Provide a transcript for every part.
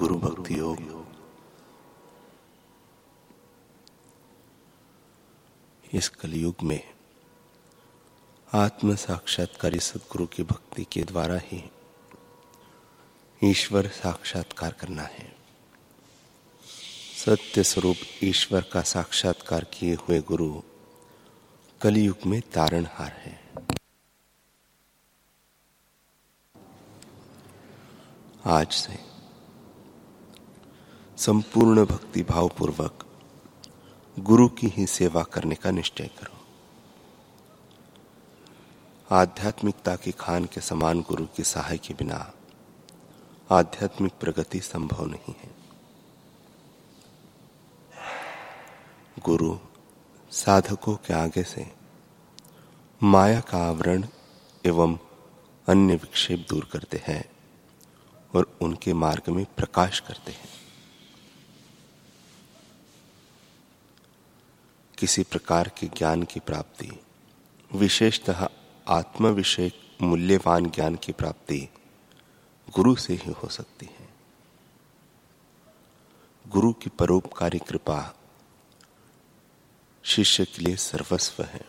गुरु भक्ति योग, इस कलियुग में आत्म साक्षात्कारी सदगुरु की भक्ति के द्वारा ही ईश्वर साक्षात्कार करना है। सत्य स्वरूप ईश्वर का साक्षात्कार किए हुए गुरु कलियुग में तारणहार है। आज से संपूर्ण भक्ति भाव पूर्वक गुरु की ही सेवा करने का निश्चय करो। आध्यात्मिकता की खान के समान गुरु की सहाय के बिना आध्यात्मिक प्रगति संभव नहीं है। गुरु साधकों के आगे से माया का आवरण एवं अन्य विक्षेप दूर करते हैं और उनके मार्ग में प्रकाश करते हैं। किसी प्रकार के ज्ञान की प्राप्ति, विशेषतः आत्मविषयक मूल्यवान ज्ञान की प्राप्ति गुरु से ही हो सकती है। गुरु की परोपकारी कृपा शिष्य के लिए सर्वस्व है।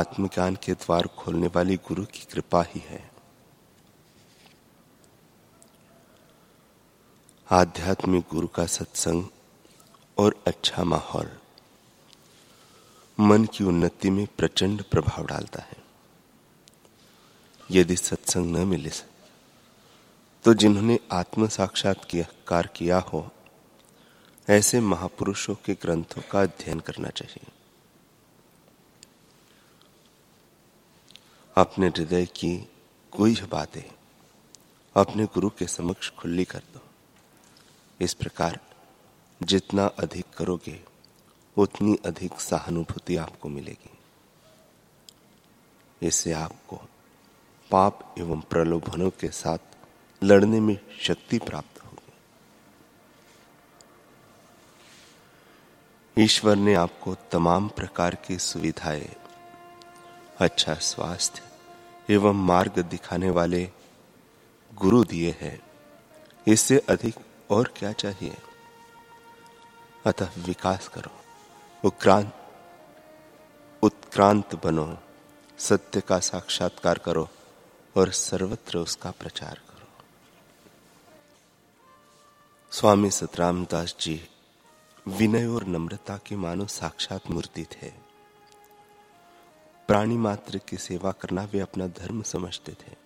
आत्मज्ञान के द्वार खोलने वाली गुरु की कृपा ही है। आध्यात्मिक गुरु का सत्संग और अच्छा माहौल मन की उन्नति में प्रचंड प्रभाव डालता है। यदि सत्संग न मिले तो जिन्होंने आत्म साक्षात्कार किया हो ऐसे महापुरुषों के ग्रंथों का अध्ययन करना चाहिए। अपने हृदय की कोई बातें अपने गुरु के समक्ष खुली कर दो। इस प्रकार जितना अधिक करोगे उतनी अधिक सहानुभूति आपको मिलेगी। इससे आपको पाप एवं प्रलोभनों के साथ लड़ने में शक्ति प्राप्त होगी। ईश्वर ने आपको तमाम प्रकार की सुविधाएं, अच्छा स्वास्थ्य एवं मार्ग दिखाने वाले गुरु दिए हैं। इससे अधिक और क्या चाहिए? अतः विकास करो, उत्क्रांत बनो, सत्य का साक्षात्कार करो और सर्वत्र उसका प्रचार करो। स्वामी सतरामदास जी विनय और नम्रता के मानो साक्षात मूर्ति थे। प्राणी मात्र की सेवा करना वे अपना धर्म समझते थे।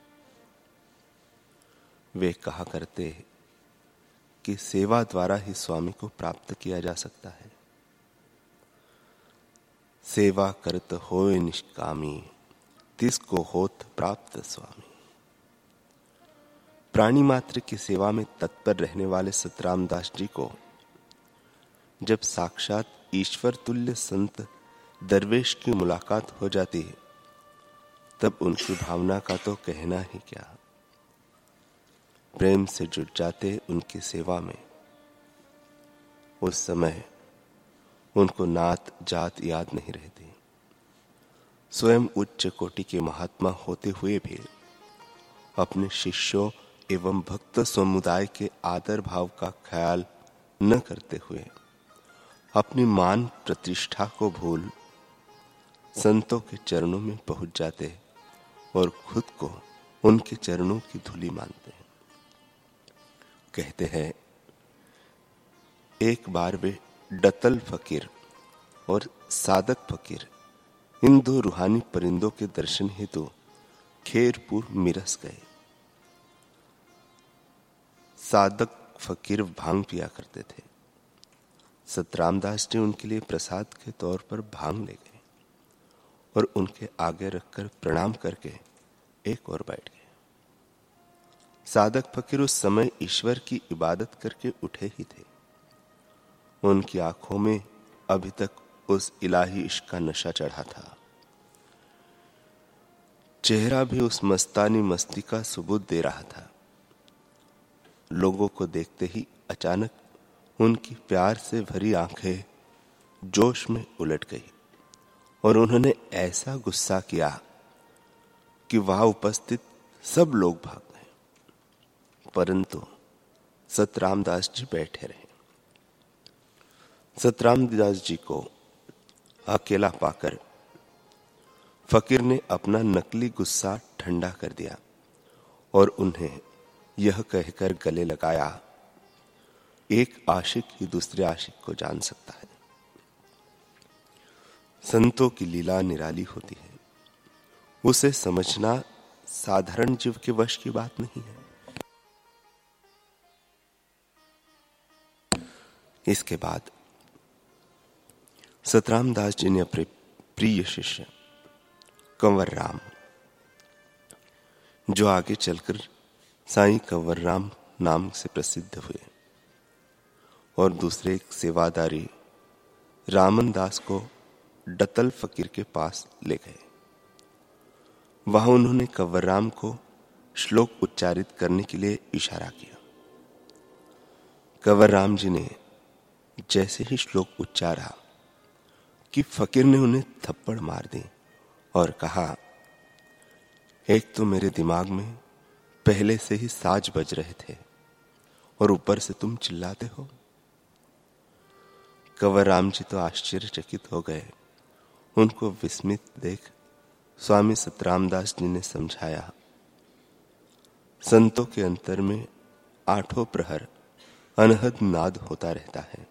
वे कहा करते कि सेवा द्वारा ही स्वामी को प्राप्त किया जा सकता है। सेवा करत होय निष्कामी, तिसको होत प्राप्त स्वामी। प्राणी मात्र की सेवा में तत्पर रहने वाले सतरामदास जी को जब साक्षात ईश्वर तुल्य संत दरवेश की मुलाकात हो जाती है तब उनकी भावना का तो कहना ही क्या। प्रेम से जुट जाते उनकी सेवा में। उस समय उनको नात जात याद नहीं रहती। स्वयं उच्च कोटि के महात्मा होते हुए भी अपने शिष्यों एवं भक्त समुदाय के आदर भाव का ख्याल न करते हुए अपनी मान प्रतिष्ठा को भूल संतों के चरणों में पहुंच जाते और खुद को उनके चरणों की धूली मानते हैं। कहते हैं एक बार वे दातल फकीर और सादक फकीर इन दो रूहानी परिंदों के दर्शन हेतु खेड़पुर मिरस गए। सादक फकीर भांग पिया करते थे। सतरामदास जी उनके लिए प्रसाद के तौर पर भांग ले गए और उनके आगे रखकर प्रणाम करके एक और बैठ गए। सादक फकीर उस समय ईश्वर की इबादत करके उठे ही थे। उनकी आंखों में अभी तक उस इलाही इश्क का नशा चढ़ा था। चेहरा भी उस मस्तानी मस्ती का सबूत दे रहा था। लोगों को देखते ही अचानक उनकी प्यार से भरी आंखें जोश में उलट गई और उन्होंने ऐसा गुस्सा किया कि वहां उपस्थित सब लोग भाग गए। परंतु सतरामदास जी बैठे रहे। सतरामदास जी को अकेला पाकर फकीर ने अपना नकली गुस्सा ठंडा कर दिया और उन्हें यह कहकर गले लगाया, एक आशिक ही दूसरे आशिक को जान सकता है। संतों की लीला निराली होती है, उसे समझना साधारण जीव के वश की बात नहीं है। इसके बाद सतरामदास जी ने अपने प्रिय शिष्य कंवर राम, जो आगे चलकर साई कंवर राम नाम से प्रसिद्ध हुए, और दूसरे एक सेवादारी रामनदास को दातल फकीर के पास ले गए। वहां उन्होंने कंवर राम को श्लोक उच्चारित करने के लिए इशारा किया। कंवर राम जी ने जैसे ही श्लोक उच्चारा कि फकीर ने उन्हें थप्पड़ मार दी और कहा, एक तो मेरे दिमाग में पहले से ही साज बज रहे थे और ऊपर से तुम चिल्लाते हो। कंवर राम जी तो आश्चर्यचकित हो गए। उनको विस्मित देख स्वामी सतरामदास जी ने समझाया, संतों के अंतर में आठों प्रहर अनहद नाद होता रहता है,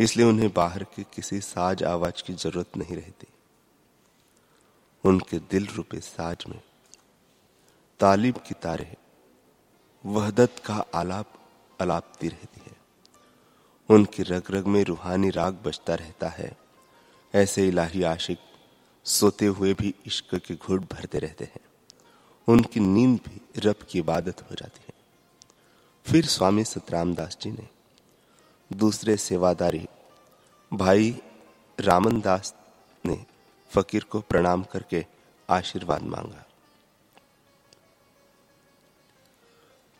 इसलिए उन्हें बाहर के किसी साज आवाज की जरूरत नहीं रहती। उनके दिल रूपे साज में तालिब की तारे वहदत का आलाप अलापती रहती है। उनकी रग रग में रूहानी राग बजता रहता है। ऐसे इलाही आशिक सोते हुए भी इश्क के घुट भरते रहते हैं। उनकी नींद भी रब की इबादत हो जाती है। फिर स्वामी सतरामदास जी ने दूसरे सेवादारी भाई रामनदास ने फकीर को प्रणाम करके आशीर्वाद मांगा,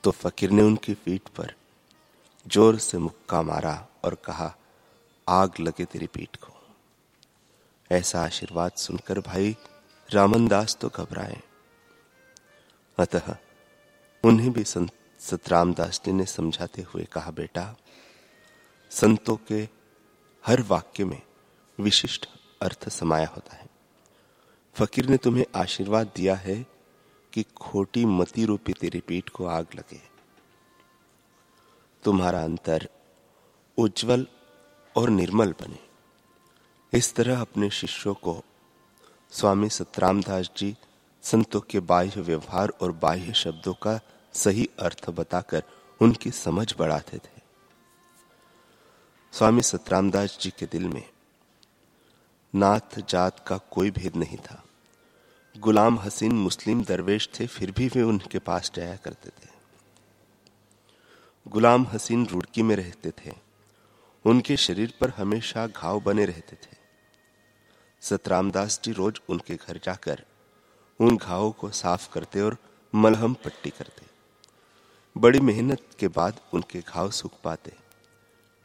तो फकीर ने उनकी पीठ पर जोर से मुक्का मारा और कहा, आग लगे तेरी पीठ को। ऐसा आशीर्वाद सुनकर भाई रामनदास तो घबराए। अतः उन्हें भी सतरामदास जी ने समझाते हुए कहा, बेटा, संतों के हर वाक्य में विशिष्ट अर्थ समाया होता है। फकीर ने तुम्हें आशीर्वाद दिया है कि खोटी मति रूपी तेरी पीठ को आग लगे। तुम्हारा अंतर उज्जवल और निर्मल बने। इस तरह अपने शिष्यों को स्वामी सतरामदास जी संतों के बाह्य व्यवहार और बाह्य शब्दों का सही अर्थ बताकर उनकी समझ बढ़ाते थे। स्वामी सतरामदास जी के दिल में नाथ जात का कोई भेद नहीं था। गुलाम हसीन मुस्लिम दरवेश थे, फिर भी वे उनके पास जाया करते थे। गुलाम हसीन रुड़की में रहते थे। उनके शरीर पर हमेशा घाव बने रहते थे। सतरामदास जी रोज उनके घर जाकर उन घावों को साफ करते और मलहम पट्टी करते। बड़ी मेहनत के बाद उनके घाव सूख पाते,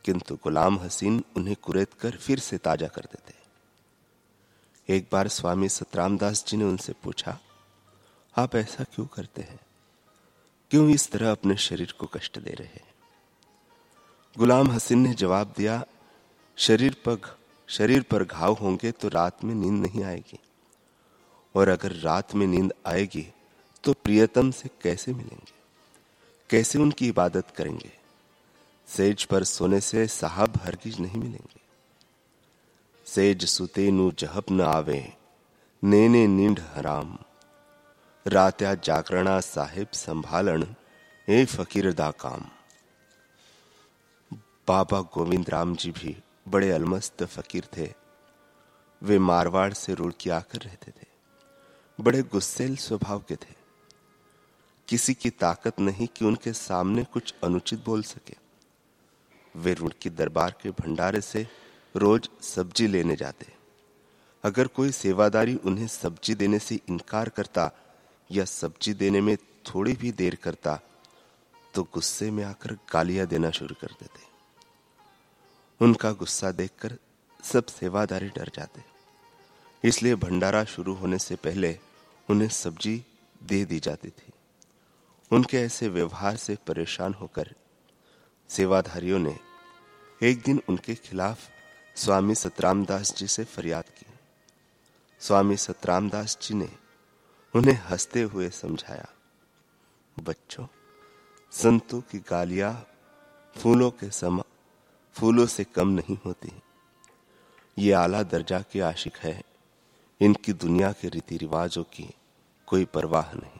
किंतु गुलाम हसीन उन्हें कुरेद कर फिर से ताजा करते थे। एक बार स्वामी सतरामदास जी ने उनसे पूछा, आप ऐसा क्यों करते हैं? क्यों इस तरह अपने शरीर को कष्ट दे रहे हैं? गुलाम हसीन ने जवाब दिया, शरीर पर घाव होंगे तो रात में नींद नहीं आएगी, और अगर रात में नींद आएगी तो प्रियतम से कैसे मिलेंगे, कैसे उनकी इबादत करेंगे? सेज पर सोने से साहब हरगिज नहीं मिलेंगे। सेज सुते नु जहब न आवे, नेने नींद हराम, रात्या जागरणा साहिब संभालन, ए फकीर दा काम। बाबा गोविंद राम जी भी बड़े अलमस्त फकीर थे। वे मारवाड़ से रुड़की आकर रहते थे। बड़े गुस्सेल स्वभाव के थे। किसी की ताकत नहीं कि उनके सामने कुछ अनुचित बोल सके। वे रुड़की दरबार के भंडारे से रोज सब्जी लेने जाते। अगर कोई सेवादारी उन्हें सब्जी देने से इनकार करता या सब्जी देने में थोड़ी भी देर करता तो गुस्से में आकर गालियां देना शुरू कर देते। उनका गुस्सा देखकर सब सेवादारी डर जाते, इसलिए भंडारा शुरू होने से पहले उन्हें सब्जी दे दी जाती थी। उनके ऐसे व्यवहार से परेशान होकर सेवाधारियों ने एक दिन उनके खिलाफ स्वामी सतरामदास जी से फरियाद की। स्वामी सतरामदास जी ने उन्हें हंसते हुए समझाया, बच्चों, संतों की गालियां फूलों से कम नहीं होती। ये आला दर्जा के आशिक है, इनकी दुनिया के रीति रिवाजों की कोई परवाह नहीं।